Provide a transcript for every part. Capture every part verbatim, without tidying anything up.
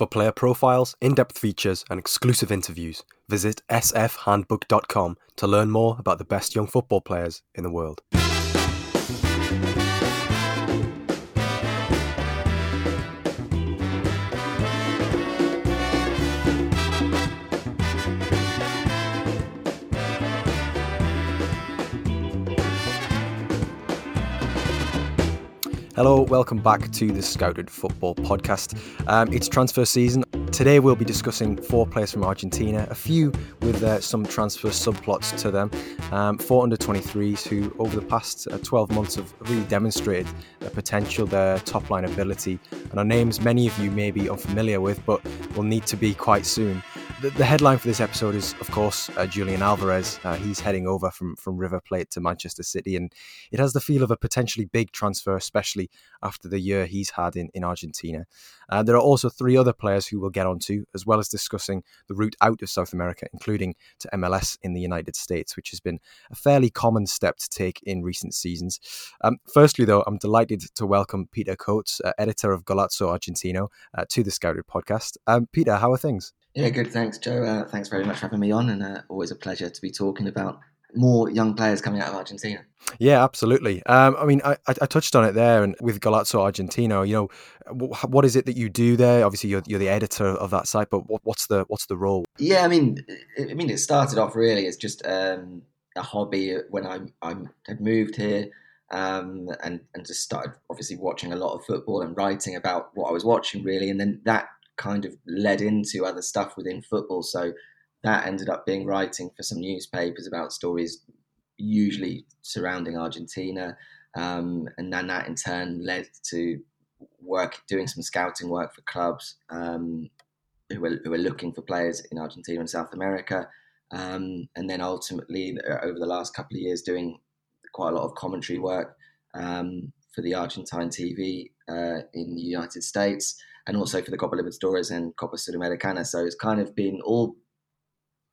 For player profiles, in-depth features, and exclusive interviews, visit s f handbook dot com to learn more about the best young football players in the world. Hello, welcome back to the Scouted Football Podcast. Um, it's transfer season. Today we'll be discussing four players from Argentina, a few with uh, some transfer subplots to them. Um, four under twenty-threes who over the past uh, twelve months have really demonstrated their potential, their top line ability, and are names many of you may be unfamiliar with but will need to be quite soon. The headline for this episode is, of course, uh, Julián Álvarez. Uh, he's heading over from, from River Plate to Manchester City, and it has the feel of a potentially big transfer, especially after the year he's had in, in Argentina. Uh, there are also three other players who we'll get onto, as well as discussing the route out of South America, including to M L S in the United States, which has been a fairly common step to take in recent seasons. Um, firstly, though, I'm delighted to welcome Peter Coates, uh, editor of Golazo Argentino, uh, to the Scouted Podcast. Um, Peter, how are things? Yeah, good. Thanks, Joe. Uh, thanks very much for having me on, and uh, always a pleasure to be talking about more young players coming out of Argentina. Yeah, absolutely. Um, I mean, I, I touched on it there, and with Golazo Argentino, you know, what is it that you do there? Obviously, you're you're the editor of that site, but what's the what's the role? Yeah, I mean, I mean, it started off really as just um, a hobby when I I had moved here, um, and and just started obviously watching a lot of football and writing about what I was watching, really, and then that kind of led into other stuff within football. So that ended up being writing for some newspapers about stories usually surrounding Argentina. Um, and then that in turn led to work, doing some scouting work for clubs um, who were, who were looking for players in Argentina and South America. Um, and then ultimately over the last couple of years doing quite a lot of commentary work um, for the Argentine T V uh, in the United States, and also for the Copa Libertadores and Copa Sudamericana. So it's kind of been all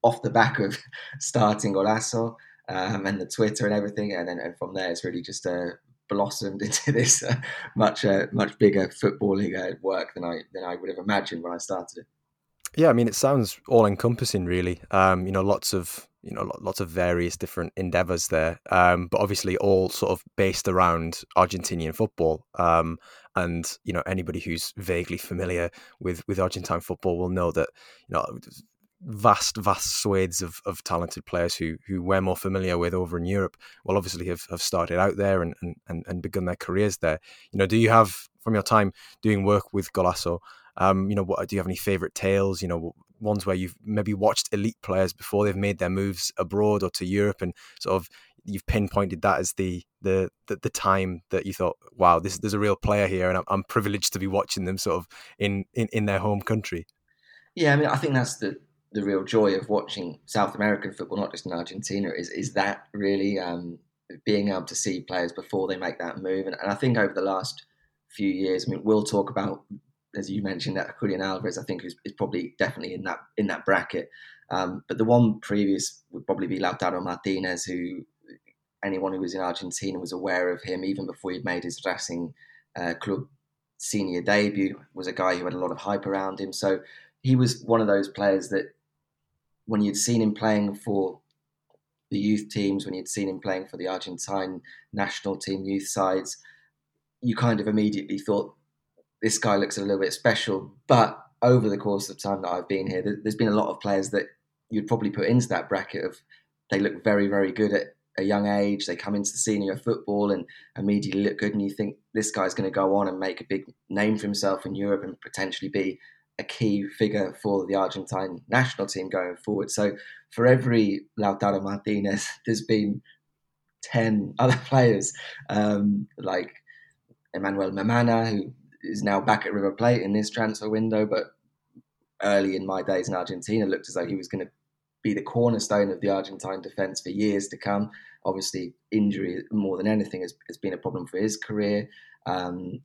off the back of starting Golazo um, and the Twitter and everything. And then and from there, it's really just uh, blossomed into this uh, much uh, much bigger footballing uh, work than I than I would have imagined when I started it. Yeah, I mean, it sounds all-encompassing, really. Um, you know, lots of you know lots of various different endeavours there, um, but obviously all sort of based around Argentinian football. Um, and you know, anybody who's vaguely familiar with with Argentine football will know that you know vast vast swathes of, of talented players who who we're more familiar with over in Europe will obviously have, have started out there and, and and begun their careers there. You know, do you have from your time doing work with Golazo? Um, you know, what, do you have any favourite tales? You know, ones where you've maybe watched elite players before they've made their moves abroad or to Europe, and sort of you've pinpointed that as the the the, the time that you thought, wow, this, there's a real player here, and I'm, I'm privileged to be watching them sort of in, in, in their home country. Yeah, I mean, I think that's the, the real joy of watching South American football, not just in Argentina, is is that really um, being able to see players before they make that move. And, and I think over the last few years, I mean, we'll talk about, as you mentioned, that Julián Álvarez, I think, is, is probably definitely in that in that bracket. Um, but the one previous would probably be Lautaro Martínez, who anyone who was in Argentina was aware of him even before he'd made his Racing uh, club senior debut. Was a guy who had a lot of hype around him. So he was one of those players that when you'd seen him playing for the youth teams, when you'd seen him playing for the Argentine national team youth sides, you kind of immediately thought, this guy looks a little bit special. But over the course of the time that I've been here, there's been a lot of players that you'd probably put into that bracket of they look very, very good at a young age. They come into the senior football and immediately look good. And you think this guy's going to go on and make a big name for himself in Europe and potentially be a key figure for the Argentine national team going forward. So for every Lautaro Martinez, there's been ten other players um, like Emanuel Mammana, who is now back at River Plate in this transfer window, but early in my days in Argentina looked as though he was going to be the cornerstone of the Argentine defence for years to come. Obviously, injury more than anything has, has been a problem for his career. Um,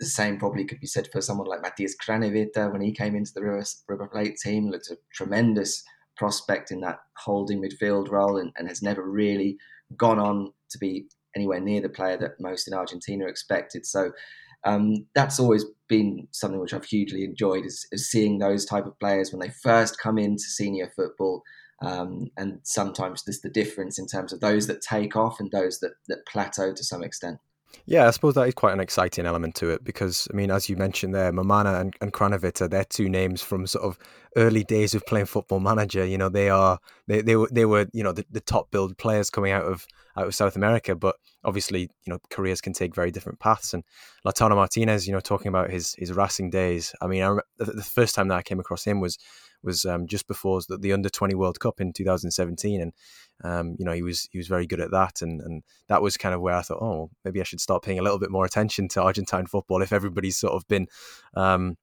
the same probably could be said for someone like Matías Kranevitter when he came into the River, River Plate team, looked a tremendous prospect in that holding midfield role and, and has never really gone on to be anywhere near the player that most in Argentina expected. So Um, that's always been something which I've hugely enjoyed, is, is seeing those type of players when they first come into senior football. Um, and sometimes there's the difference in terms of those that take off and those that, that plateau to some extent. Yeah, I suppose that is quite an exciting element to it because, I mean, as you mentioned there, Mammana and, and Kranevitter, they're two names from sort of early days of playing Football Manager. You know, they are, they, they were, they were, you know, the, the top billed players coming out of, out of South America, but obviously, you know, careers can take very different paths. And Lautaro Martínez, you know, talking about his, his Racing days. I mean, I, the first time that I came across him was, was um, just before the, the under twenty World Cup in two thousand seventeen. And, um, you know, he was he was very good at that. And, and that was kind of where I thought, oh, maybe I should start paying a little bit more attention to Argentine football if everybody's sort of been, um,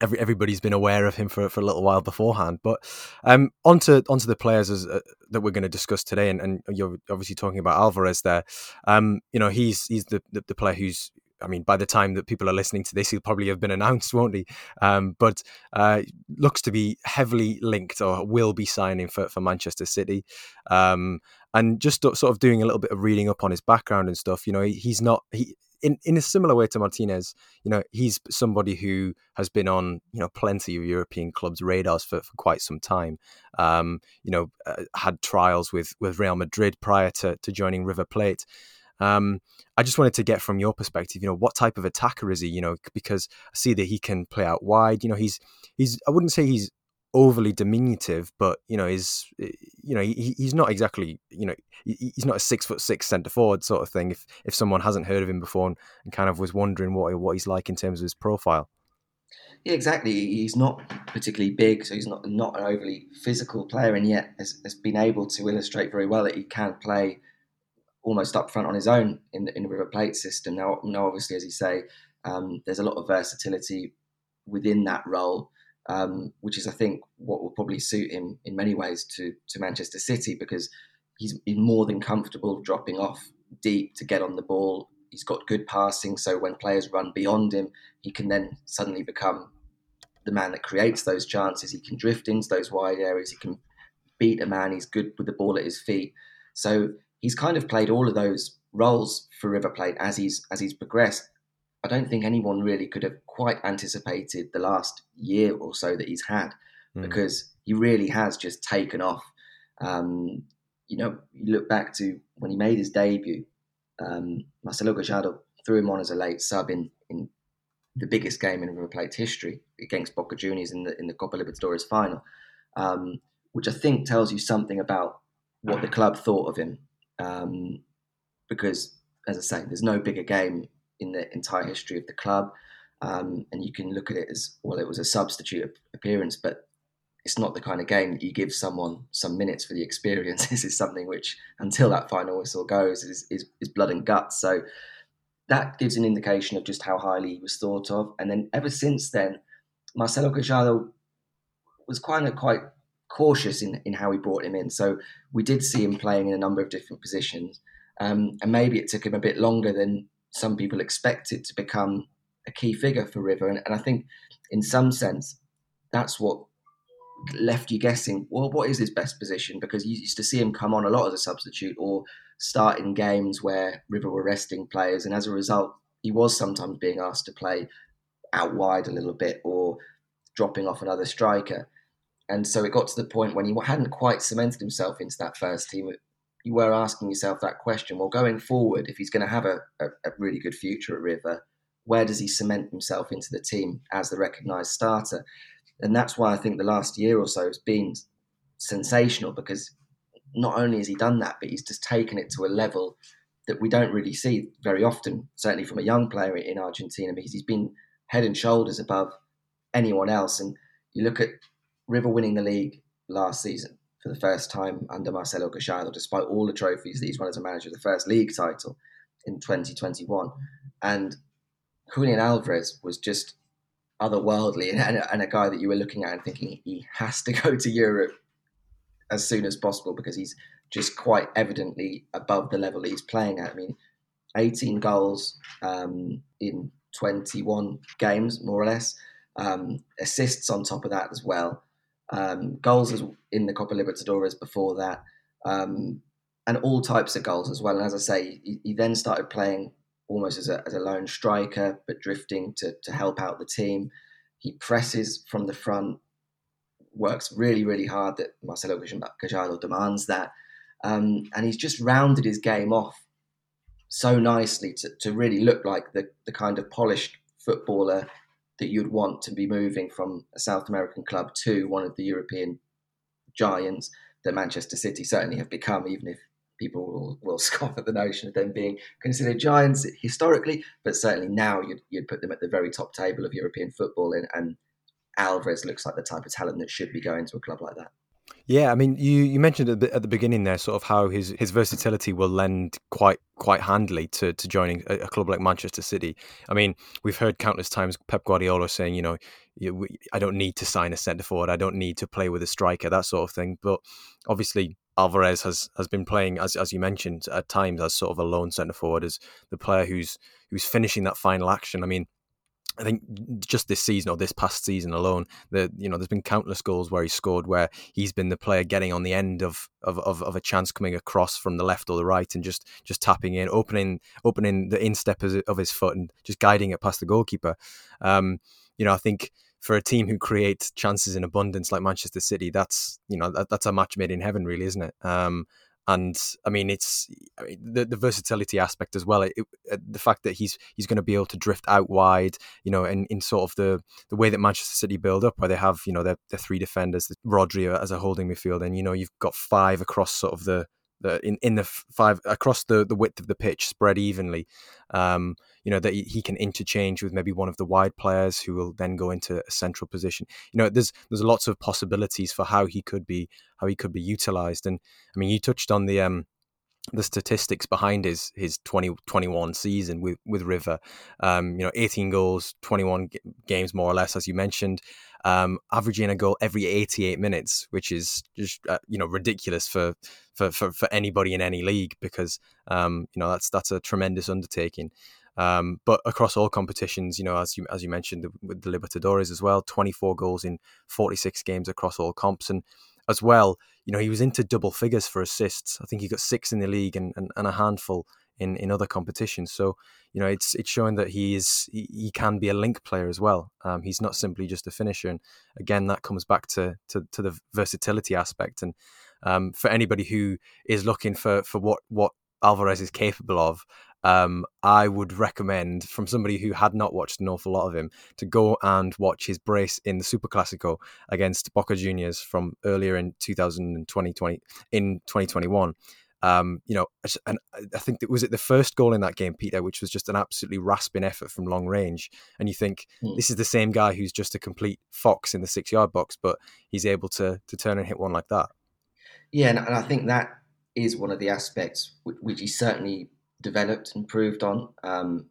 every, everybody's been aware of him for, for a little while beforehand. But um, onto, onto the players as, uh, that we're going to discuss today. And, and you're obviously talking about Alvarez there. Um, you know, he's he's the, the, the player who's, I mean, by the time that people are listening to this, he'll probably have been announced, won't he? Um, but uh, looks to be heavily linked or will be signing for, for Manchester City. Um, and just sort of doing a little bit of reading up on his background and stuff, you know, he's not... he. In, in a similar way to Martinez, you know, he's somebody who has been on, you know, plenty of European clubs' radars for, for quite some time. Um, you know, uh, had trials with, with Real Madrid prior to, to joining River Plate. Um, I just wanted to get from your perspective, you know, what type of attacker is he? You know, because I see that he can play out wide. You know, he's he's I wouldn't say he's overly diminutive, but you know, is you know he, he's not exactly you know he's not a six foot six centre forward sort of thing. If if someone hasn't heard of him before and, and kind of was wondering what what he's like in terms of his profile. Yeah, exactly. He's not particularly big, so he's not not an overly physical player, and yet has, has been able to illustrate very well that he can play almost up front on his own in the, in the River Plate system. Now, now obviously, as you say, um, there's a lot of versatility within that role, um, which is, I think, what will probably suit him in many ways to, to Manchester City, because he's more than comfortable dropping off deep to get on the ball. He's got good passing, so when players run beyond him, he can then suddenly become the man that creates those chances. He can drift into those wide areas. He can beat a man. He's good with the ball at his feet. So he's kind of played all of those roles for River Plate as he's as he's progressed. I don't think anyone really could have quite anticipated the last year or so that he's had, mm. because he really has just taken off. Um, you know, you look back to when he made his debut, um, Marcelo Gallardo threw him on as a late sub in, in the biggest game in River Plate's history against Boca Juniors in the in the Copa Libertadores final, um, which I think tells you something about what the club thought of him. Um, because, as I say, there's no bigger game in the entire history of the club, um, and you can look at it as, well, it was a substitute appearance, but it's not the kind of game that you give someone some minutes for the experience. This is something which, until that final whistle goes, is, is, is blood and guts. So that gives an indication of just how highly he was thought of. And then ever since then, Marcelo Gallardo was quite a quite... cautious in, in how he brought him in. So we did see him playing in a number of different positions, um, and maybe it took him a bit longer than some people expected to become a key figure for River. And, and I think in some sense, that's what left you guessing, well, what is his best position? Because you used to see him come on a lot as a substitute or start in games where River were resting players. And as a result, he was sometimes being asked to play out wide a little bit or dropping off another striker. And so it got to the point when he hadn't quite cemented himself into that first team. You were asking yourself that question, well, going forward, if he's going to have a, a, a really good future at River, where does he cement himself into the team as the recognised starter? And that's why I think the last year or so has been sensational, because not only has he done that, but he's just taken it to a level that we don't really see very often, certainly from a young player in Argentina, because he's been head and shoulders above anyone else. And you look at River winning the league last season for the first time under Marcelo Gallardo, despite all the trophies that he's won as a manager, the first league title in twenty twenty-one. And Julián Álvarez was just otherworldly and, and a guy that you were looking at and thinking he has to go to Europe as soon as possible, because he's just quite evidently above the level he's playing at. I mean, eighteen goals um, in twenty-one games, more or less. Um, assists on top of that as well. Um, goals in the Copa Libertadores before that, um, and all types of goals as well. And as I say, he, he then started playing almost as a, as a lone striker, but drifting to, to help out the team. He presses from the front, works really, really hard that Marcelo Gallardo demands that. Um, and he's just rounded his game off so nicely to, to really look like the, the kind of polished footballer that you'd want to be moving from a South American club to one of the European giants that Manchester City certainly have become, even if people will, will scoff at the notion of them being considered giants historically, but certainly now you'd, you'd put them at the very top table of European football, and, and Alvarez looks like the type of talent that should be going to a club like that. Yeah, I mean, you, you mentioned at the, at the beginning there sort of how his, his versatility will lend quite quite handily to, to joining a, a club like Manchester City. I mean, we've heard countless times Pep Guardiola saying, you know, you, I don't need to sign a centre-forward, I don't need to play with a striker, that sort of thing. But obviously Alvarez has, has been playing, as as you mentioned, at times as sort of a lone centre-forward, as the player who's who's finishing that final action. I mean, I think just this season or this past season alone, the you know, there's been countless goals where he scored, where he's been the player getting on the end of of, of, of a chance coming across from the left or the right and just, just tapping in, opening opening the instep of his foot and just guiding it past the goalkeeper. Um, you know, I think for a team who creates chances in abundance like Manchester City, that's you know that, that's a match made in heaven, really, isn't it? Um, And I mean, it's I mean, the, the versatility aspect as well. It, it, the fact that he's he's going to be able to drift out wide, you know, and in, in sort of the, the way that Manchester City build up, where they have, you know, their, their three defenders, Rodri as a holding midfielder, and you know, you've got five across sort of the, the in, in the five across the, the width of the pitch spread evenly. Um, you know, that he can interchange with maybe one of the wide players who will then go into a central position. You know, there's there's lots of possibilities for how he could be how he could be utilised. And I mean, you touched on the um the statistics behind his his twenty twenty-one season with with River. Um, you know, eighteen goals, twenty-one g- games more or less, as you mentioned, um, averaging a goal every eighty-eight minutes, which is just uh, you know ridiculous for, for for for anybody in any league, because um you know that's that's a tremendous undertaking. Um, but across all competitions, you know, as you as you mentioned the, with the Libertadores as well, twenty-four goals in forty-six games across all comps, and as well, you know, he was into double figures for assists. I think he got six in the league and, and, and a handful in, in other competitions. So, you know, it's it's showing that he is he, he can be a link player as well. Um, he's not simply just a finisher, and again, that comes back to to, to the versatility aspect. And um, for anybody who is looking for for what what Alvarez is capable of, Um, I would recommend, from somebody who had not watched an awful lot of him, to go and watch his brace in the Superclásico against Boca Juniors from earlier in twenty twenty in twenty twenty-one. Um, you know, and I think that was it the first goal in that game, Peter, which was just an absolutely rasping effort from long range. And you think mm. this is the same guy who's just a complete fox in the six yard box, but he's able to to turn and hit one like that. Yeah, and I think that is one of the aspects which he certainly developed and improved on, um,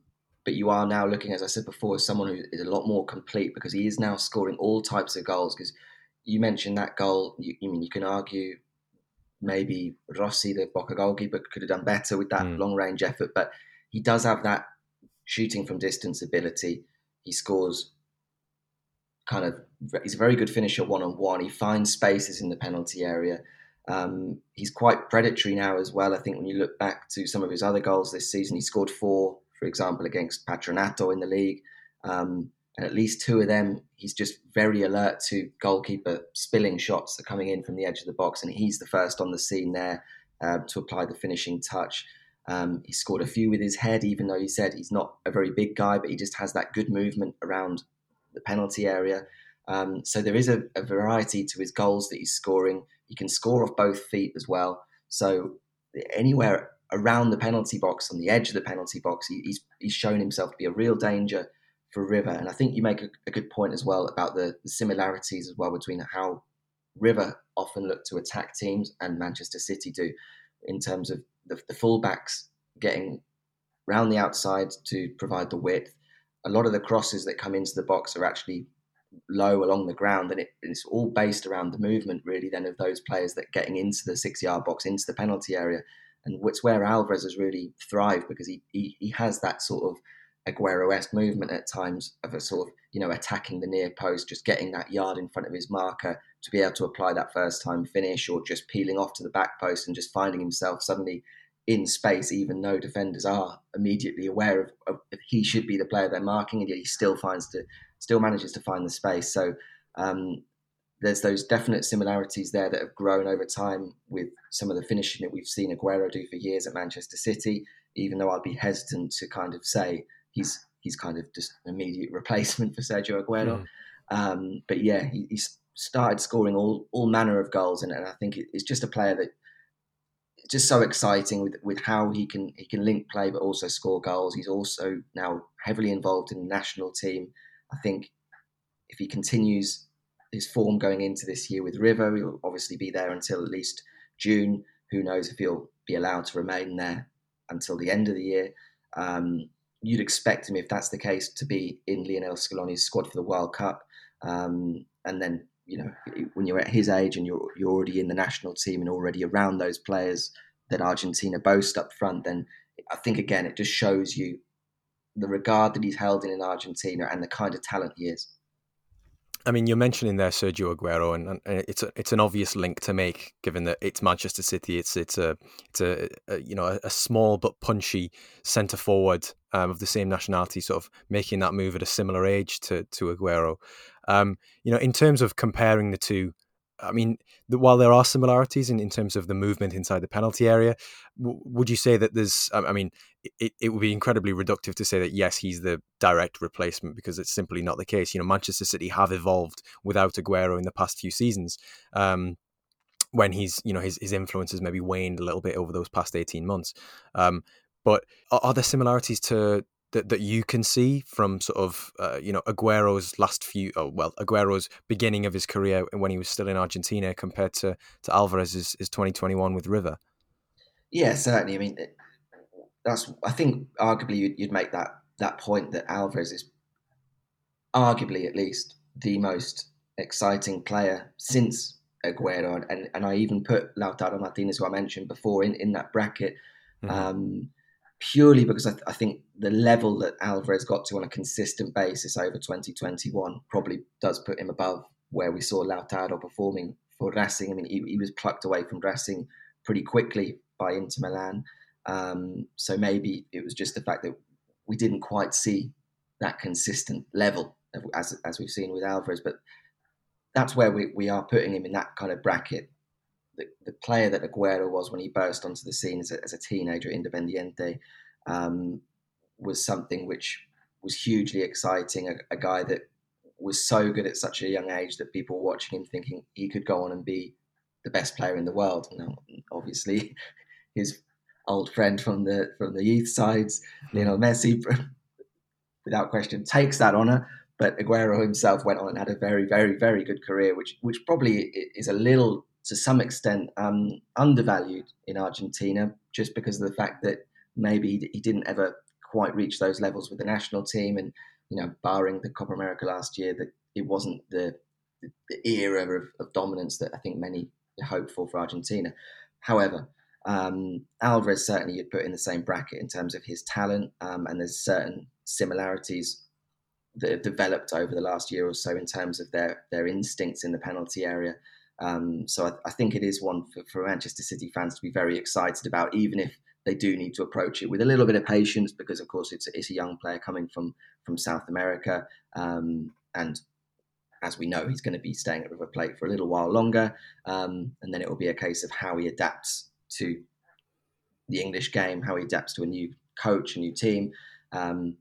but you are now looking, as I said before, as someone who is a lot more complete, because he is now scoring all types of goals. Because you mentioned that goal, you, you mean you can argue maybe Rossi, the Boca goalkeeper, could have done better with that mm. long range effort, but he does have that shooting from distance ability. He scores kind of, he's a very good finisher one on one. He finds spaces in the penalty area. Um, he's quite predatory now as well. I think when you look back to some of his other goals this season, he scored four, for example, against Patronato in the league. Um, and at least two of them, he's just very alert to goalkeeper spilling shots that are coming in from the edge of the box. And he's the first on the scene there uh, to apply the finishing touch. Um, he scored a few with his head, even though he said he's not a very big guy, but he just has that good movement around the penalty area. Um, so there is a, a variety to his goals that he's scoring. He can score off both feet as well. So anywhere around the penalty box, on the edge of the penalty box, he, he's he's shown himself to be a real danger for River. And I think you make a, a good point as well about the, the similarities as well between how River often look to attack teams and Manchester City do, in terms of the, the fullbacks getting round the outside to provide the width. A lot of the crosses that come into the box are actually low along the ground, and it, it's all based around the movement, really, then, of those players that getting into the six-yard box, into the penalty area, and it's where Alvarez has really thrived, because he, he, he has that sort of Aguero-esque movement at times of a sort of, you know, attacking the near post, just getting that yard in front of his marker to be able to apply that first-time finish, or just peeling off to the back post and just finding himself suddenly in space, even though defenders are immediately aware of, of, of he should be the player they're marking, and yet he still finds to still manages to find the space. So um, there's those definite similarities there that have grown over time with some of the finishing that we've seen Agüero do for years at Manchester City, even though I'd be hesitant to kind of say he's he's kind of just an immediate replacement for Sergio Agüero. Mm. Um, but yeah, he, he started scoring all all manner of goals, and, and I think it, it's just a player that just so exciting with, with how he can he can link play but also score goals. He's also now heavily involved in the national team. I think if he continues his form going into this year with River, he'll obviously be there until at least June. Who knows if he'll be allowed to remain there until the end of the year. Um, you'd expect him, if that's the case, to be in Lionel Scaloni's squad for the World Cup. Um, and then, you know, when you're at his age and you're you're already in the national team and already around those players that Argentina boast up front, then I think, again, it just shows you the regard that he's held in, in Argentina and the kind of talent he is. I mean, you're mentioning there Sergio Agüero, and, and it's a, it's an obvious link to make, given that it's Manchester City. It's it's a it's a, a you know a, a small but punchy centre forward um, of the same nationality, sort of making that move at a similar age to to Agüero. Um, you know, in terms of comparing the two, I mean, the, while there are similarities in, in terms of the movement inside the penalty area, w- would you say that there's? I mean, it, it would be incredibly reductive to say that yes, he's the direct replacement, because it's simply not the case. You know, Manchester City have evolved without Agüero in the past few seasons, um, when he's, you know, his, his influence has maybe waned a little bit over those past eighteen months. Um, but are, are there similarities to that that you can see from sort of, uh, you know, Agüero's last few, oh, well, Agüero's beginning of his career when he was still in Argentina compared to, to Alvarez's his twenty twenty-one with River? Yeah, certainly. I mean, that's, I think arguably you'd, you'd make that, that point that Alvarez is arguably at least the most exciting player since Agüero. And, and I even put Lautaro Martínez, who I mentioned before, in, in that bracket. Mm-hmm. Um, purely because I, th- I think the level that Alvarez got to on a consistent basis over twenty twenty-one probably does put him above where we saw Lautaro performing for Racing. I mean, he, he was plucked away from Racing pretty quickly by Inter Milan. Um, so maybe it was just the fact that we didn't quite see that consistent level as as we've seen with Alvarez. But that's where we, we are putting him in that kind of bracket. The, the player that Agüero was when he burst onto the scene as a, as a teenager at Independiente um, was something which was hugely exciting. A, a guy that was so good at such a young age that people were watching him thinking he could go on and be the best player in the world. Now, obviously, his old friend from the from the youth sides, Lionel Messi, without question, takes that honour. But Agüero himself went on and had a very, very, very good career, which which probably is a little, to some extent, um, undervalued in Argentina, just because of the fact that maybe he, he didn't ever quite reach those levels with the national team. And, you know, barring the Copa America last year, that it wasn't the, the era of, of dominance that I think many hoped for for Argentina. However, um, Alvarez certainly you'd put in the same bracket in terms of his talent, um, and there's certain similarities that have developed over the last year or so in terms of their, their instincts in the penalty area. Um, so I, I think it is one for, for Manchester City fans to be very excited about, even if they do need to approach it with a little bit of patience, because of course it's, it's a young player coming from, from South America. Um, and as we know, he's going to be staying at River Plate for a little while longer. Um, and then it will be a case of how he adapts to the English game, how he adapts to a new coach, a new team. Um,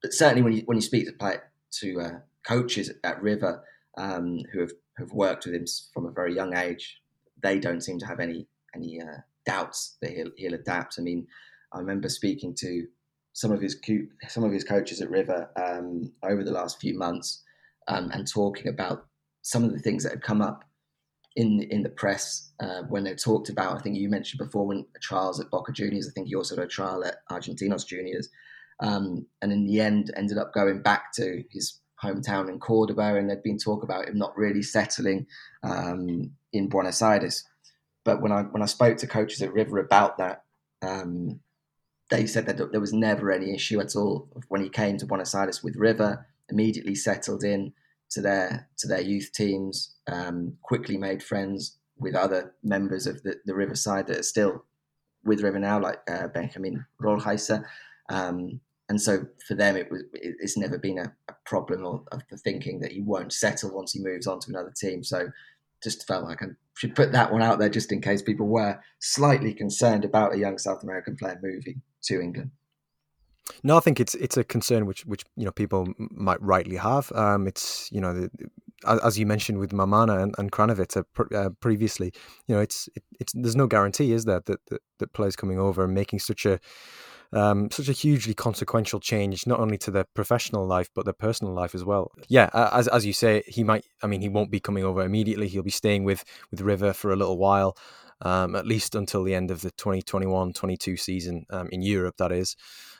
but certainly when you, when you speak to play, to uh, coaches at River, um, who have have worked with him from a very young age, they don't seem to have any any uh, doubts that he'll he'll adapt. I mean, I remember speaking to some of his some of his coaches at River um, over the last few months um, and talking about some of the things that had come up in the, in the press uh, when they talked about, I think you mentioned before, when trials at Boca Juniors. I think he also did a trial at Argentinos Juniors, um, and in the end ended up going back to his hometown in Cordoba, and there'd been talk about him not really settling um, in Buenos Aires. But when I when I spoke to coaches at River about that, um, they said that there was never any issue at all when he came to Buenos Aires with River. Immediately settled in to their to their youth teams, um, quickly made friends with other members of the, the River side that are still with River now, like uh, Benjamin Rolheiser. Um, and so for them, it was it, it's never been a, a problem or of the thinking that he won't settle once he moves on to another team. So just felt like I should put that one out there just in case people were slightly concerned about a young South American player moving to England. No, I think it's it's a concern which which you know people might rightly have. Um, it's you know the, as you mentioned with Mammana and, and Kranevitter uh, previously, you know it's it, it's there's no guarantee, is there, that, that that players coming over and making such a um such a hugely consequential change not only to their professional life but their personal life as well. Yeah, as as you say, he might. I mean, he won't be coming over immediately. He'll be staying with with River for a little while, um, at least until the end of the twenty twenty-one twenty-two season um, in Europe. That is.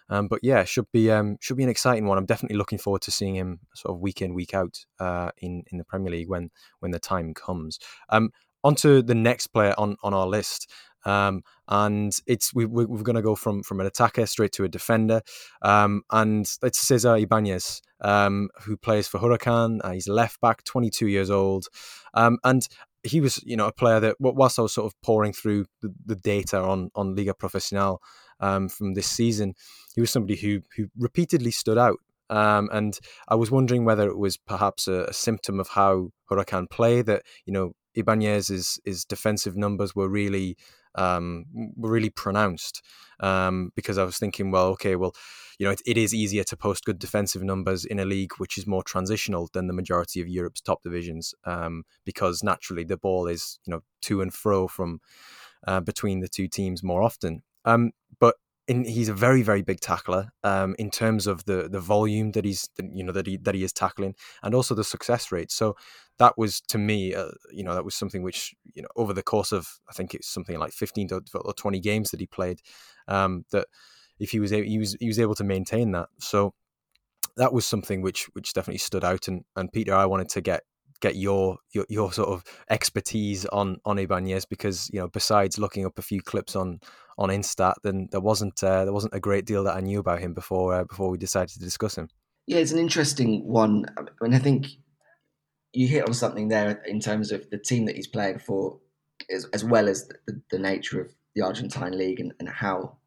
Um, but yeah, should be um, should be an exciting one. I'm definitely looking forward to seeing him sort of week in, week out uh, in in the Premier League when when the time comes. Um, on to the next player on on our list, um, and it's we, we're going to go from from an attacker straight to a defender, um, and it's César Ibañez, um, who plays for Huracán. Uh, he's a left back, twenty-two years old, um, and. He was, you know, a player that whilst I was sort of pouring through the, the data on on Liga Profesional um, from this season, he was somebody who who repeatedly stood out. Um, and I was wondering whether it was perhaps a, a symptom of how Huracán play that, you know, Ibañez's his defensive numbers were really um, were really pronounced. Um, because I was thinking, well, okay, well, you know, it, it is easier to post good defensive numbers in a league which is more transitional than the majority of Europe's top divisions, um, because naturally the ball is, you know, to and fro from uh, between the two teams more often. Um, but in, he's a very, very big tackler um, in terms of the the volume that he's, you know, that he that he is tackling, and also the success rate. So that was, to me, uh, you know, that was something which, you know, over the course of, I think it's something like fifteen or twenty games that he played, um, that. If he was he was he was able to maintain that, so that was something which which definitely stood out. And, and Peter, I wanted to get get your, your your sort of expertise on on Ibañez, because you know besides looking up a few clips on on Instat, then there wasn't uh, there wasn't a great deal that I knew about him before uh, before we decided to discuss him. Yeah, it's an interesting one. I mean, I think you hit on something there in terms of the team that he's playing for, as, as well as the, the nature of the Argentine league and, and how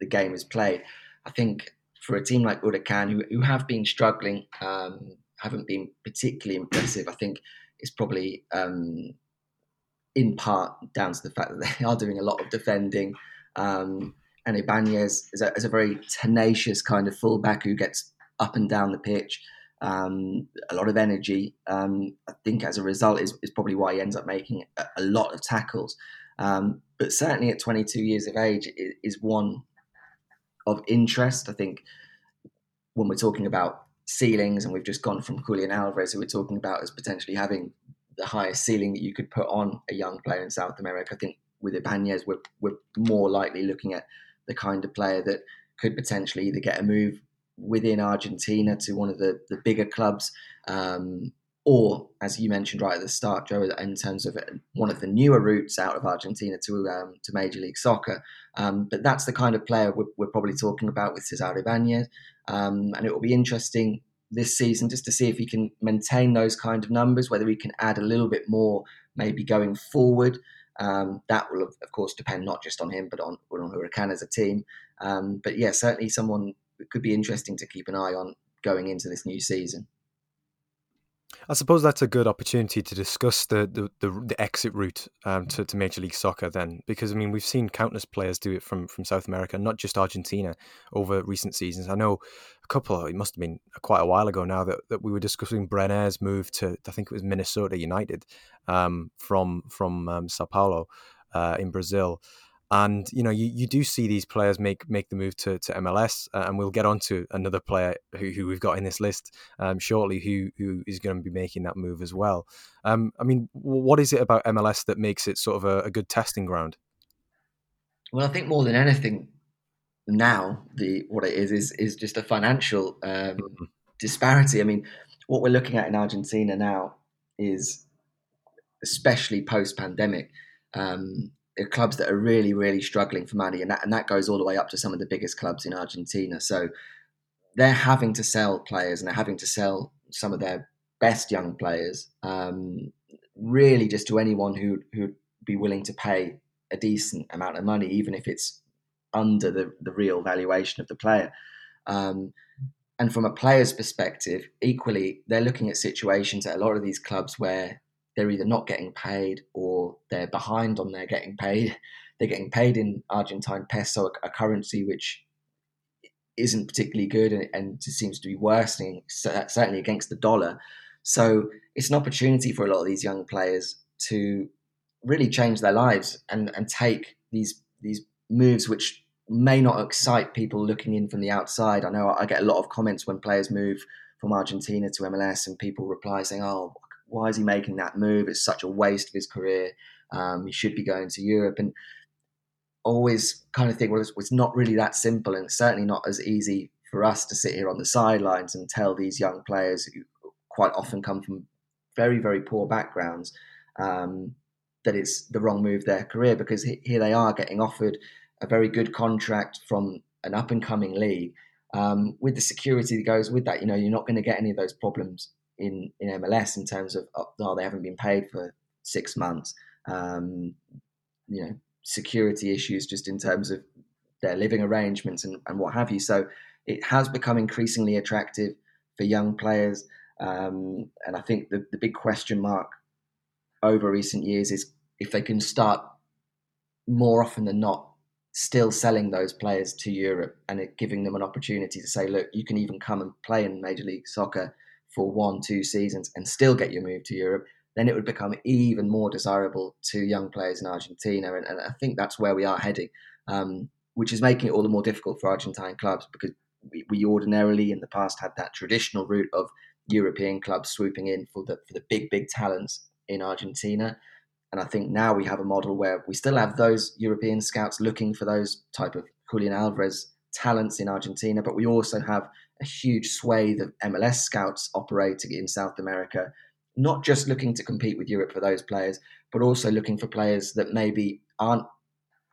the game is played. I think for a team like Huracán, who, who have been struggling, um, haven't been particularly impressive, I think it's probably um, in part down to the fact that they are doing a lot of defending. Um, and Ibañez is a, is a very tenacious kind of fullback who gets up and down the pitch, um, a lot of energy. Um, I think as a result is, is probably why he ends up making a, a lot of tackles. Um, but certainly at twenty-two years of age is, is one of interest. I think when we're talking about ceilings, and we've just gone from Julián Álvarez, who we're talking about as potentially having the highest ceiling that you could put on a young player in South America, I think with Ibañez, we're, we're more likely looking at the kind of player that could potentially either get a move within Argentina to one of the, the bigger clubs, um, or, as you mentioned right at the start, Joe, in terms of one of the newer routes out of Argentina to um, to Major League Soccer. Um, but that's the kind of player we're, we're probably talking about with César Ibañez. Um, and it will be interesting this season just to see if he can maintain those kind of numbers, whether he can add a little bit more maybe going forward. Um, that will, of course, depend not just on him, but on, on Huracán as a team. Um, but, yeah, certainly someone that could be interesting to keep an eye on going into this new season. I suppose that's a good opportunity to discuss the the, the, the exit route um, to, to Major League Soccer then, because, I mean, we've seen countless players do it from, from South America, not just Argentina, over recent seasons. I know a couple, it must have been quite a while ago now, that, that we were discussing Brenner's move to, I think it was Minnesota United um, from from um, Sao Paulo uh, in Brazil. And, you know, you, you do see these players make make the move to, to M L S, uh, and we'll get on to another player who, who we've got in this list um, shortly who who is going to be making that move as well. Um, I mean, what is it about M L S that makes it sort of a, a good testing ground? Well, I think more than anything now, the what it is is, is just a financial um, mm-hmm. disparity. I mean, what we're looking at in Argentina now is, especially post-pandemic, um clubs that are really, really struggling for money, and that and that goes all the way up to some of the biggest clubs in Argentina. So they're having to sell players, and they're having to sell some of their best young players, um, really just to anyone who who'd be willing to pay a decent amount of money, even if it's under the, the real valuation of the player. Um, and from a player's perspective, equally, they're looking at situations at a lot of these clubs where they're either not getting paid or they're behind on their getting paid. They're getting paid in Argentine peso, a currency which isn't particularly good and, and seems to be worsening, certainly against the dollar. So it's an opportunity for a lot of these young players to really change their lives and, and take these these moves which may not excite people looking in from the outside. I know I get a lot of comments when players move from Argentina to M L S and people reply saying, oh, why is he making that move? It's such a waste of his career. Um, he should be going to Europe. And always kind of think, well, it's, it's not really that simple, and it's certainly not as easy for us to sit here on the sidelines and tell these young players who quite often come from very, very poor backgrounds um, that it's the wrong move their career, because here they are getting offered a very good contract from an up-and-coming league um, with the security that goes with that. You know, you're not going to get any of those problems in, in M L S in terms of, oh, they haven't been paid for six months. Um, you know, security issues just in terms of their living arrangements and, and what have you. So it has become increasingly attractive for young players. Um, and I think the, the big question mark over recent years is if they can start more often than not still selling those players to Europe and it, giving them an opportunity to say, look, you can even come and play in Major League Soccer for one, two seasons and still get your move to Europe. Then it would become even more desirable to young players in Argentina. And, and I think that's where we are heading, um, which is making it all the more difficult for Argentine clubs, because we, we ordinarily in the past had that traditional route of European clubs swooping in for the, for the big, big talents in Argentina. And I think now we have a model where we still have those European scouts looking for those type of Julián Álvarez talents in Argentina, but we also have a huge swathe of M L S scouts operating in South America, not just looking to compete with Europe for those players, but also looking for players that maybe aren't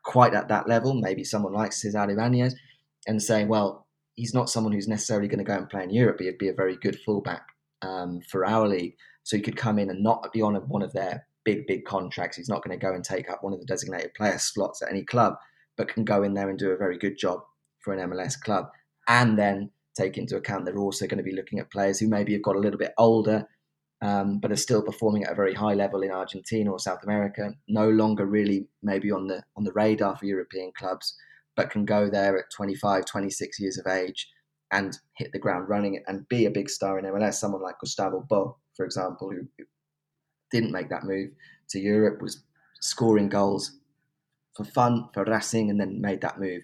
quite at that level, maybe someone like César Ibañez, and saying, well, he's not someone who's necessarily going to go and play in Europe, he'd be a very good fullback um, for our league. So he could come in and not be on one of their big, big contracts. He's not going to go and take up one of the designated player slots at any club, but can go in there and do a very good job for an M L S club. And then take into account they're also going to be looking at players who maybe have got a little bit older, Um, but are still performing at a very high level in Argentina or South America, no longer really maybe on the on the radar for European clubs, but can go there at twenty-five, twenty-six years of age and hit the ground running and be a big star in M L S. Someone like Gustavo Bo, for example, who didn't make that move to Europe, was scoring goals for fun, for Racing, and then made that move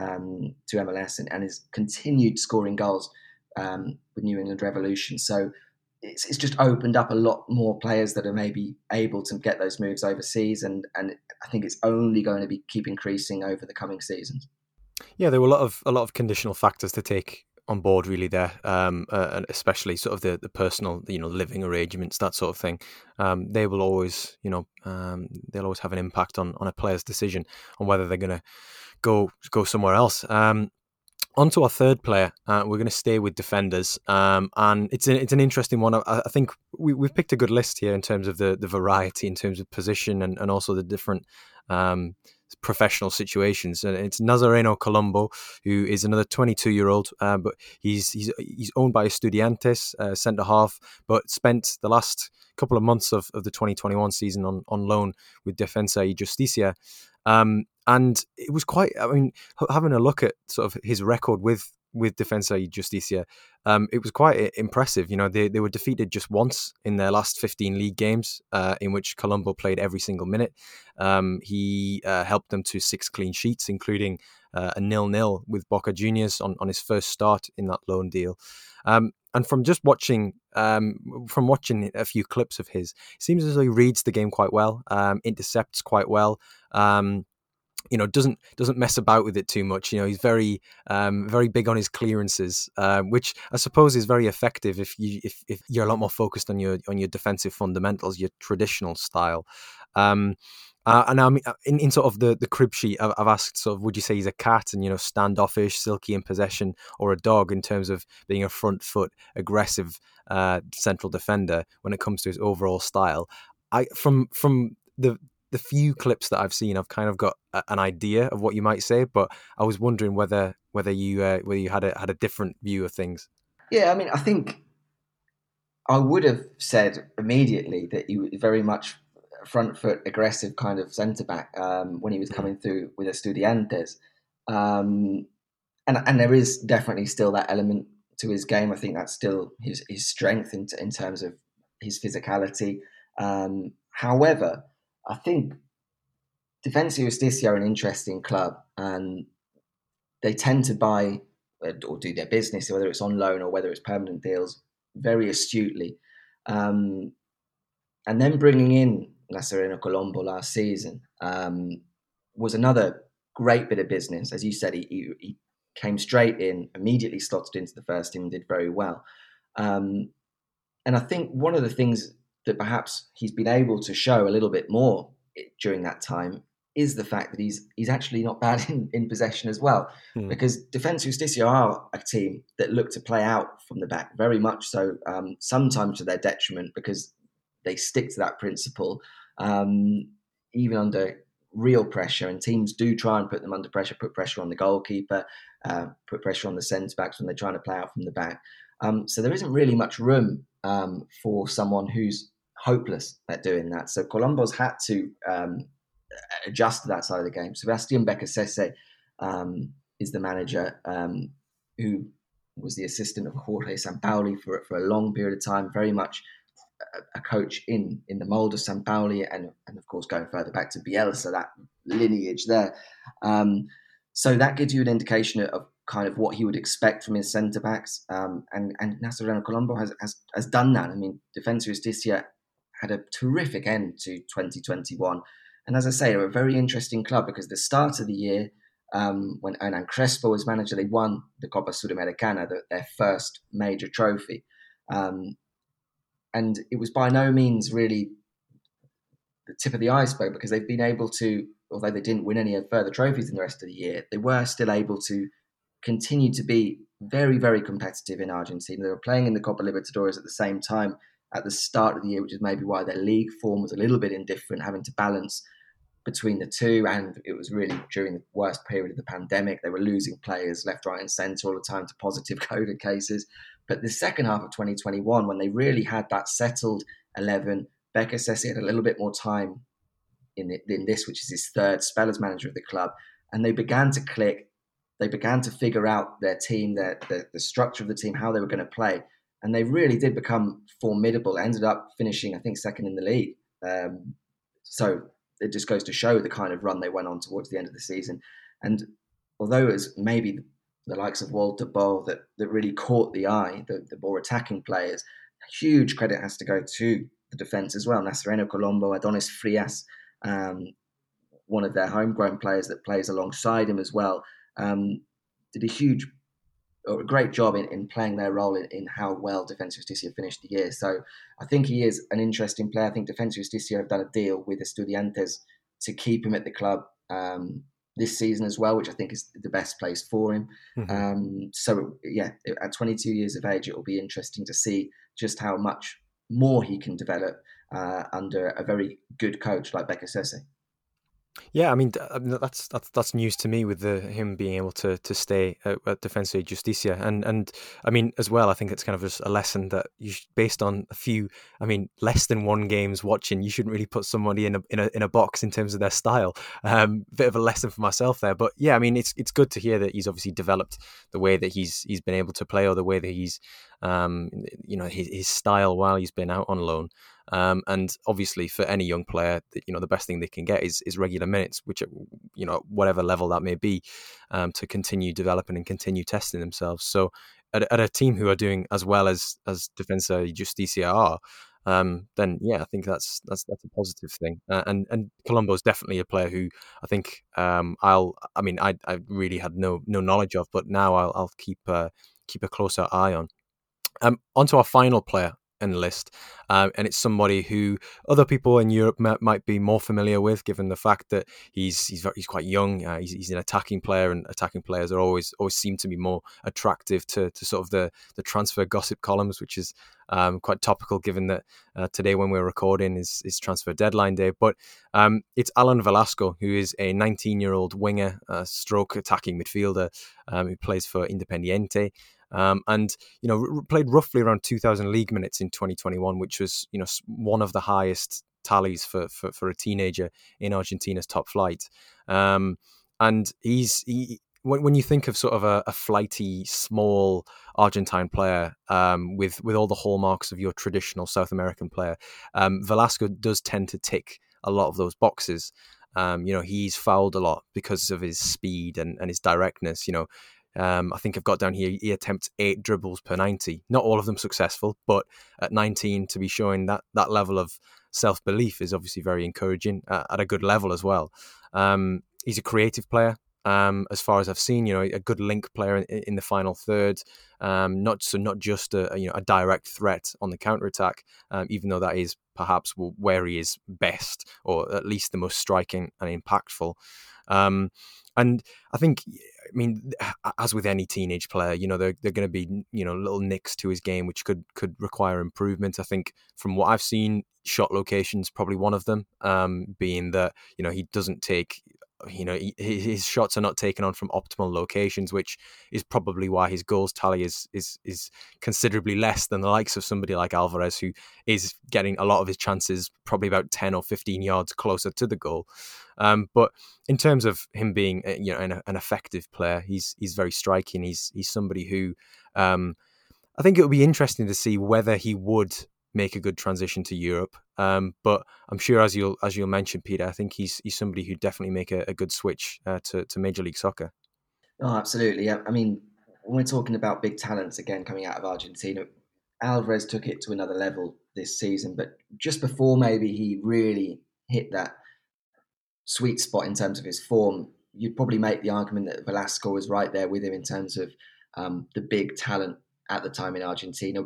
um, to M L S and, and has continued scoring goals um, with New England Revolution. So It's, it's just opened up a lot more players that are maybe able to get those moves overseas. And, and I think it's only going to be keep increasing over the coming seasons. Yeah, there were a lot of a lot of conditional factors to take on board really there, um, uh, and especially sort of the, the personal, you know, living arrangements, that sort of thing. Um, they will always, you know, um, they'll always have an impact on, on a player's decision on whether they're going to go go somewhere else. Um, On to our third player. Uh, we're going to stay with defenders, um, and it's an, it's an interesting one. I, I think we, we've picked a good list here in terms of the, the variety, in terms of position, and, and also the different um, professional situations. And it's Nazareno Colombo, who is another twenty-two-year-old, uh, but he's he's he's owned by Estudiantes, uh, centre half, but spent the last couple of months of, of the twenty twenty-one season on on loan with Defensa y Justicia. Um, and it was quite, I mean, having a look at sort of his record with, with Defensa y Justicia, um, it was quite impressive. You know, they, they were defeated just once in their last fifteen league games, uh, in which Colombo played every single minute. Um, he uh, helped them to six clean sheets, including uh, a nil-nil with Boca Juniors on, on his first start in that loan deal. Um, and from just watching, um, from watching a few clips of his, it seems as though he reads the game quite well, um, intercepts quite well, um, you know, doesn't doesn't mess about with it too much. You know, he's very um, very big on his clearances, uh, which I suppose is very effective if you if, if you're a lot more focused on your on your defensive fundamentals, your traditional style. Um, uh, and I mean, in, in sort of the, the crib sheet, I've, I've asked sort of, would you say he's a cat and, you know, standoffish, silky in possession, or a dog in terms of being a front foot, aggressive uh, central defender when it comes to his overall style? I from from the the few clips that I've seen, I've kind of got a, an idea of what you might say, but I was wondering whether whether you uh, whether you had a had a different view of things. Yeah, I mean, I think I would have said immediately that he was very much front foot, aggressive kind of centre back um, when he was coming through with Estudiantes, um, and and there is definitely still that element to his game. I think that's still his his strength in in terms of his physicality. Um, however, I think Defensa y Justicia are an interesting club, and they tend to buy or do their business, whether it's on loan or whether it's permanent deals, very astutely. Um, and then bringing in Nazareno Colombo last season um, was another great bit of business. As you said, he, he, he came straight in, immediately slotted into the first team and did very well. Um, and I think one of the things that perhaps he's been able to show a little bit more during that time is the fact that he's he's actually not bad in, in possession as well. Mm. Because Defensa y Justicia are a team that look to play out from the back, very much so, um, sometimes to their detriment, because they stick to that principle, um, even under real pressure. And teams do try and put them under pressure, put pressure on the goalkeeper, uh, put pressure on the centre-backs when they're trying to play out from the back. Um, so there isn't really much room um, for someone who's hopeless at doing that. So Colombo's had to um, adjust to that side of the game. Sebastián Beccacece um, is the manager um, who was the assistant of Jorge Sampaoli for, for a long period of time, very much a coach in, in the mould of Sampaoli and, and of course going further back to Bielsa, that lineage there. Um, so that gives you an indication of kind of what he would expect from his centre-backs. Um, and, and Nazareno Colombo has, has has done that. I mean, Defensa y Justicia had a terrific end to twenty twenty-one. And as I say, they're a very interesting club because the start of the year, um, when Hernan Crespo was manager, they won the Copa Sudamericana, the, their first major trophy. Um, And it was by no means really the tip of the iceberg because they've been able to, although they didn't win any further trophies in the rest of the year, they were still able to continue to be very, very competitive in Argentina. They were playing in the Copa Libertadores at the same time at the start of the year, which is maybe why their league form was a little bit indifferent, having to balance between the two. And it was really during the worst period of the pandemic. They were losing players left, right and centre all the time to positive COVID cases. But the second half of twenty twenty-one, when they really had that settled eleven, Beccacece had a little bit more time in, the, in this, which is his third spell as manager of the club. And they began to click. They began to figure out their team, their, the, the structure of the team, how they were going to play. And they really did become formidable. Ended up finishing, I think, second in the league. Um, so it just goes to show the kind of run they went on towards the end of the season. And although it was maybe the likes of Walter Boll that, that really caught the eye, the, the more attacking players, huge credit has to go to the defence as well. Nazareno Colombo, Adonis Frias, um, one of their homegrown players that plays alongside him as well, um, did a huge or a great job in, in playing their role in, in how well Defensa y Justicia finished the year. So I think he is an interesting player. I think Defensa y Justicia have done a deal with Estudiantes to keep him at the club um, this season as well, which I think is the best place for him. Mm-hmm. Um, so, yeah, at twenty-two years of age, it will be interesting to see just how much more he can develop uh, under a very good coach like Beccacece. Yeah, I mean, that's that's that's news to me with the, him being able to to stay at, at Defensa y Justicia. And, and I mean, as well, I think it's kind of just a lesson that you should, based on a few, I mean, less than one games watching, you shouldn't really put somebody in a in a, in a box in terms of their style. Um, bit of a lesson for myself there. But yeah, I mean, it's it's good to hear that he's obviously developed the way that he's he's been able to play or the way that he's, um, you know, his, his style while he's been out on loan. Um, and obviously for any young player, you know, the best thing they can get is, is regular minutes, which, you know, whatever level that may be, um, to continue developing and continue testing themselves. So at, at a team who are doing as well as, as Defensa y Justicia are, um, then, yeah, I think that's that's that's a positive thing. Uh, and, and Colombo's definitely a player who I think um, I'll, I mean, I, I really had no no knowledge of, but now I'll, I'll keep, uh, keep a closer eye on. Um, on to our final player and list. Um, and it's somebody who other people in Europe m- might be more familiar with, given the fact that he's he's, very, he's quite young. Uh, he's, he's an attacking player, and attacking players are always always seem to be more attractive to to sort of the the transfer gossip columns, which is um, quite topical given that uh, today when we're recording is is transfer deadline day. But um, it's Alan Velasco, who is a nineteen-year-old winger, uh, stroke attacking midfielder, um, who plays for Independiente. Um, and, you know, r- played roughly around two thousand league minutes in twenty twenty-one, which was, you know, one of the highest tallies for for, for a teenager in Argentina's top flight. Um, and he's he, when, when you think of sort of a, a flighty, small Argentine player um, with, with all the hallmarks of your traditional South American player, um, Velasco does tend to tick a lot of those boxes. Um, you know, he's fouled a lot because of his speed and, and his directness, you know. Um, I think I've got down here, he attempts eight dribbles per ninety. Not all of them successful, but at nineteen, to be showing that that level of self-belief is obviously very encouraging uh, at a good level as well. Um, he's a creative player, um, as far as I've seen, you know, a good link player in, in the final third. Um, not so not just a, a, you know, a direct threat on the counter-attack, um, even though that is perhaps where he is best, or at least the most striking and impactful. Um, and I think... I mean, as with any teenage player, you know, they're they're going to be, you know, little nicks to his game, which could could require improvement. I think from what I've seen, shot location's probably one of them, um, being that, you know, he doesn't take, you know, he, his shots are not taken on from optimal locations, which is probably why his goals tally is is is considerably less than the likes of somebody like Alvarez, who is getting a lot of his chances probably about ten or fifteen yards closer to the goal. Um, but in terms of him being, you know, an, an effective player, he's he's very striking. He's he's somebody who um, I think it would be interesting to see whether he would make a good transition to Europe. Um, but I'm sure, as you'll as you'll mention, Peter, I think he's he's somebody who definitely make a, a good switch uh, to to Major League Soccer. Oh, absolutely. I, I mean, when we're talking about big talents again coming out of Argentina, Alvarez took it to another level this season. But just before maybe he really hit that sweet spot in terms of his form, you'd probably make the argument that Velasco was right there with him in terms of um, the big talent at the time in Argentina.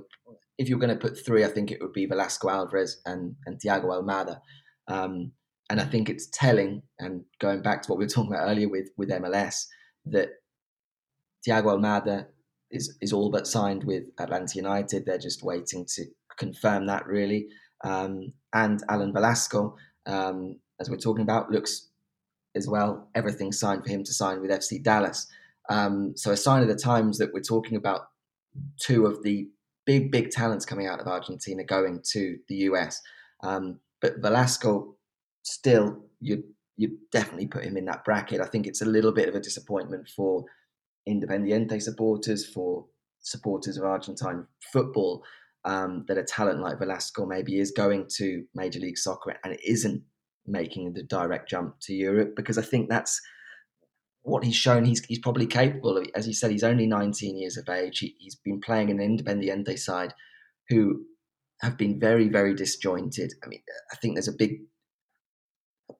If you're going to put three, I think it would be Velasco, Alvarez and, and Thiago Almada. Um, and I think it's telling, and going back to what we were talking about earlier with, with M L S, that Thiago Almada is, is all but signed with Atlanta United. They're just waiting to confirm that, really. Um, and Alan Velasco, um, as we're talking about, looks as well, everything signed for him to sign with F C Dallas. Um, so a sign of the times that we're talking about two of the big, big talents coming out of Argentina going to the U S. Um, but Velasco, still, you you definitely put him in that bracket. I think it's a little bit of a disappointment for Independiente supporters, for supporters of Argentine football, um, that a talent like Velasco maybe is going to Major League Soccer and isn't making the direct jump to Europe, because I think that's what he's shown he's he's probably capable of. As you said, he's only nineteen years of age. He, he's been playing in an Independiente side who have been very, very disjointed. I mean, I think there's a big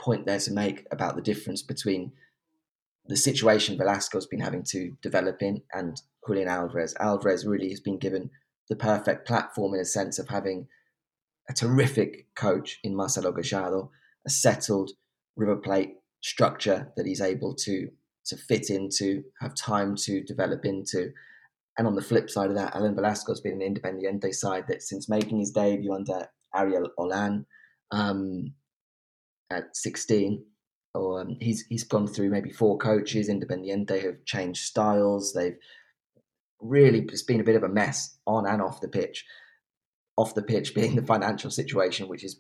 point there to make about the difference between the situation Velasco's been having to develop in and Julián Álvarez. Alvarez really has been given the perfect platform, in a sense of having a terrific coach in Marcelo Gallardo, a settled River Plate structure that he's able to to fit into, have time to develop into. And on the flip side of that, Alan Velasco's been an Independiente side that, since making his debut under Ariel Olan um, at sixteen, or um, he's he's gone through maybe four coaches. Independiente have changed styles. They've really, it's been a bit of a mess on and off the pitch. Off the pitch being the financial situation, which is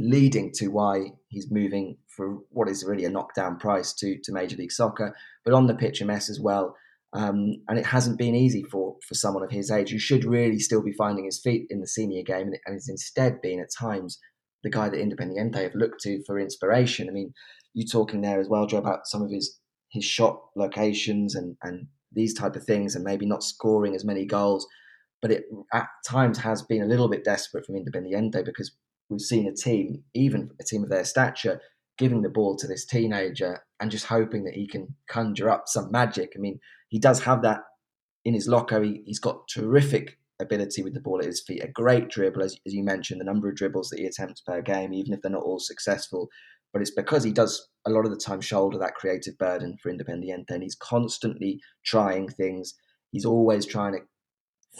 leading to why he's moving for what is really a knockdown price to, to Major League Soccer, but on the pitch a mess as well. Um, and it hasn't been easy for, for someone of his age, who should really still be finding his feet in the senior game, and has instead been at times the guy that Independiente have looked to for inspiration. I mean, you talking there as well, Joe, about some of his, his shot locations and, and these type of things, and maybe not scoring as many goals. But it at times has been a little bit desperate from Independiente, because we've seen a team, even a team of their stature, giving the ball to this teenager and just hoping that he can conjure up some magic. I mean, he does have that in his locker. He, he's got terrific ability with the ball at his feet, a great dribble, as, as you mentioned, the number of dribbles that he attempts per game, even if they're not all successful. But it's because he does a lot of the time shoulder that creative burden for Independiente, and he's constantly trying things. He's always trying to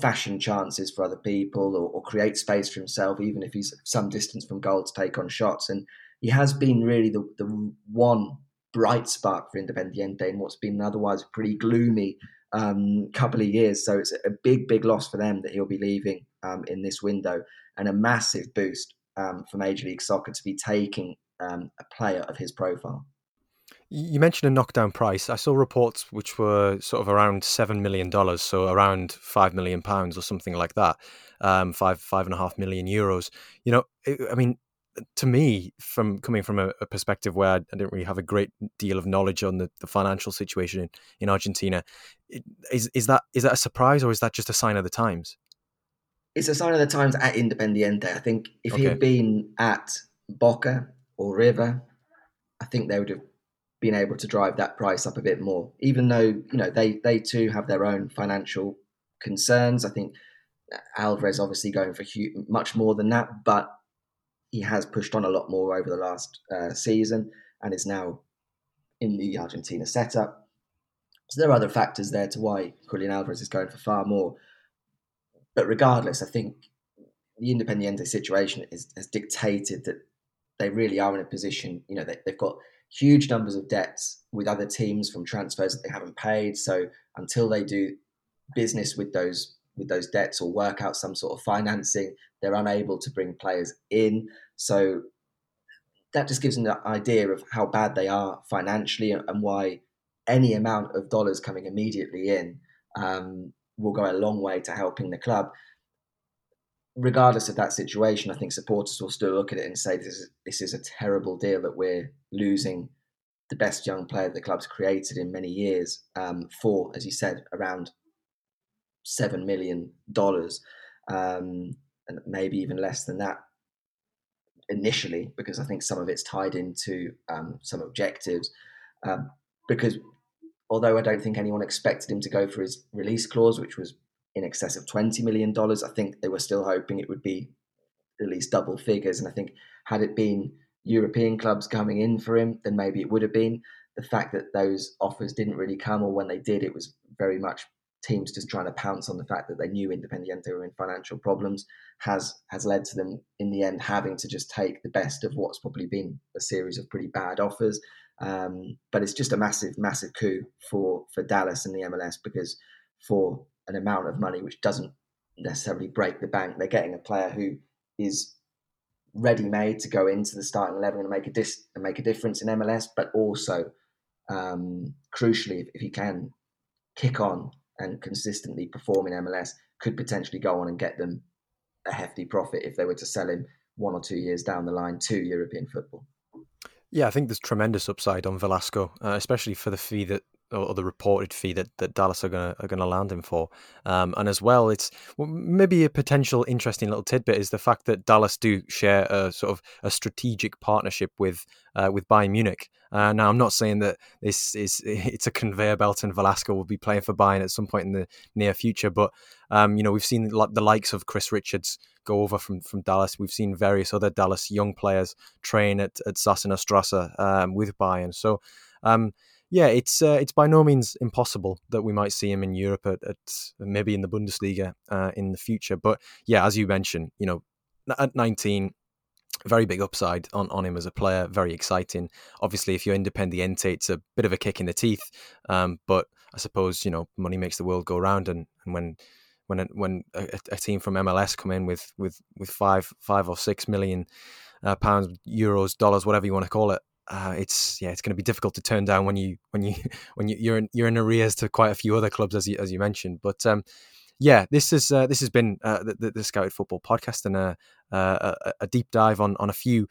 fashion chances for other people or, or create space for himself, even if he's some distance from goal to take on shots. And he has been really the, the one bright spark for Independiente in what's been otherwise pretty gloomy um, couple of years. So it's a big, big loss for them that he'll be leaving um, in this window, and a massive boost um, for Major League Soccer to be taking Um, a player of his profile. You mentioned a knockdown price. I saw reports which were sort of around seven million dollars, so around five million pounds or something like that, um, five, five and a half million euros. You know, it, I mean, to me, from coming from a, a perspective where I didn't really have a great deal of knowledge on the, the financial situation in, in Argentina, it, is, is that is that a surprise, or is that just a sign of the times? It's a sign of the times at Independiente. I think if okay. he had been at Boca or River, I think they would have been able to drive that price up a bit more, even though, you know, they, they too have their own financial concerns. I think Alvarez obviously going for much more than that, but he has pushed on a lot more over the last uh, season and is now in the Argentina setup. So there are other factors there to why Julián Álvarez is going for far more. But regardless, I think the Independiente situation is, has dictated that they really are in a position, you know, they, they've got huge numbers of debts with other teams from transfers that they haven't paid. So until they do business with those with those debts or work out some sort of financing, they're unable to bring players in. So that just gives them the idea of how bad they are financially, and, and why any amount of dollars coming immediately in um, will go a long way to helping the club. Regardless of that situation, I think supporters will still look at it and say, this is, this is a terrible deal that we're losing the best young player the club's created in many years um, for, as you said, around seven million dollars, um, and maybe even less than that initially, because I think some of it's tied into um, some objectives. Um, because although I don't think anyone expected him to go for his release clause, which was in excess of twenty million dollars. I think they were still hoping it would be at least double figures. And I think had it been European clubs coming in for him, then maybe it would have been. The fact that those offers didn't really come, or when they did, it was very much teams just trying to pounce on the fact that they knew Independiente were in financial problems, has, has led to them in the end having to just take the best of what's probably been a series of pretty bad offers. Um, but it's just a massive, massive coup for, for Dallas and the M L S, because for an amount of money which doesn't necessarily break the bank, they're getting a player who is ready-made to go into the starting eleven and make a dis- and make a difference in M L S, but also, um, crucially, if, if he can kick on and consistently perform in M L S, could potentially go on and get them a hefty profit if they were to sell him one or two years down the line to European football. Yeah, I think there's tremendous upside on Velasco, uh, especially for the fee that, or the reported fee that, that Dallas are going to are going to land him for. Um, and as well, it's well, maybe a potential interesting little tidbit is the fact that Dallas do share a sort of a strategic partnership with uh, with Bayern Munich. Uh, now, I'm not saying that this is it's a conveyor belt and Velasco will be playing for Bayern at some point in the near future. But, um, you know, we've seen the likes of Chris Richards go over from, from Dallas. We've seen various other Dallas young players train at, at Sassuolo um with Bayern. So, um yeah, it's uh, it's by no means impossible that we might see him in Europe, at, at maybe in the Bundesliga uh, in the future. But yeah, as you mentioned, you know, at nineteen, very big upside on, on him as a player, very exciting. Obviously, if you're Independiente, it's a bit of a kick in the teeth. Um, but I suppose, you know, money makes the world go round, and, and when when when a, a team from M L S come in with with with five five or six million uh, pounds, euros, dollars, whatever you want to call it. Uh, it's yeah, it's going to be difficult to turn down when you when you when you, you're in, you're in arrears to quite a few other clubs, as you as you mentioned. But um, yeah, this is uh, this has been uh, the, the Scouted Football Podcast, and a a, a deep dive on on a few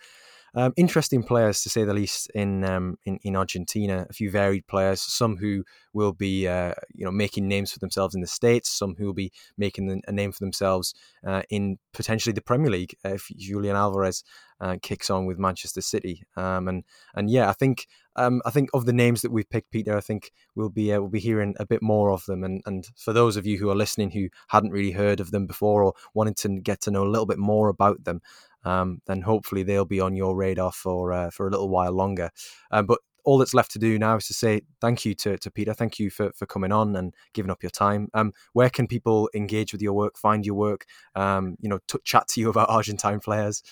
um, interesting players, to say the least, in um in, in Argentina. A few varied players, some who will be uh, you know making names for themselves in the States, some who will be making a name for themselves uh, in potentially the Premier League if Julián Álvarez uh, kicks on with Manchester City. Um, and and yeah, I think um, I think of the names that we've picked, Peter, I think we'll be uh, we'll be hearing a bit more of them. And and for those of you who are listening who hadn't really heard of them before or wanted to get to know a little bit more about them, um, then hopefully they'll be on your radar for uh, for a little while longer. Uh, but all that's left to do now is to say thank you to, to Peter. Thank you for, for coming on and giving up your time. Um, where can people engage with your work, find your work, um, you know, t- chat to you about Argentine players?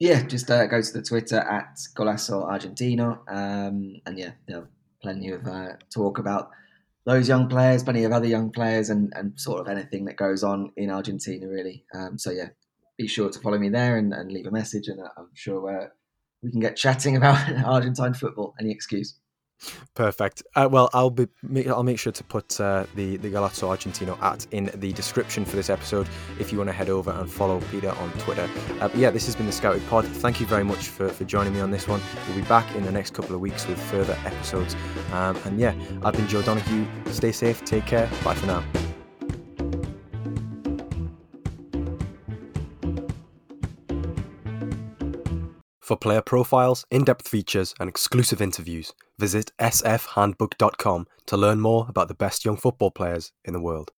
Yeah, just uh, go to the Twitter at Golazo Argentino. Um, and yeah, there'll plenty of uh, talk about those young players, plenty of other young players and, and sort of anything that goes on in Argentina, really. Um, so yeah, be sure to follow me there and, and leave a message, and I'm sure uh, we can get chatting about Argentine football. Any excuse. Perfect. Uh, well, I'll be. I'll make sure to put uh, the the Golazo Argentino at in the description for this episode. If you want to head over and follow Peter on Twitter. Uh, but yeah, this has been the Scouted Pod. Thank you very much for, for joining me on this one. We'll be back in the next couple of weeks with further episodes. Um, and yeah, I've been Joe Donoghue. Stay safe. Take care. Bye for now. For player profiles, in-depth features, and exclusive interviews, visit s f handbook dot com to learn more about the best young football players in the world.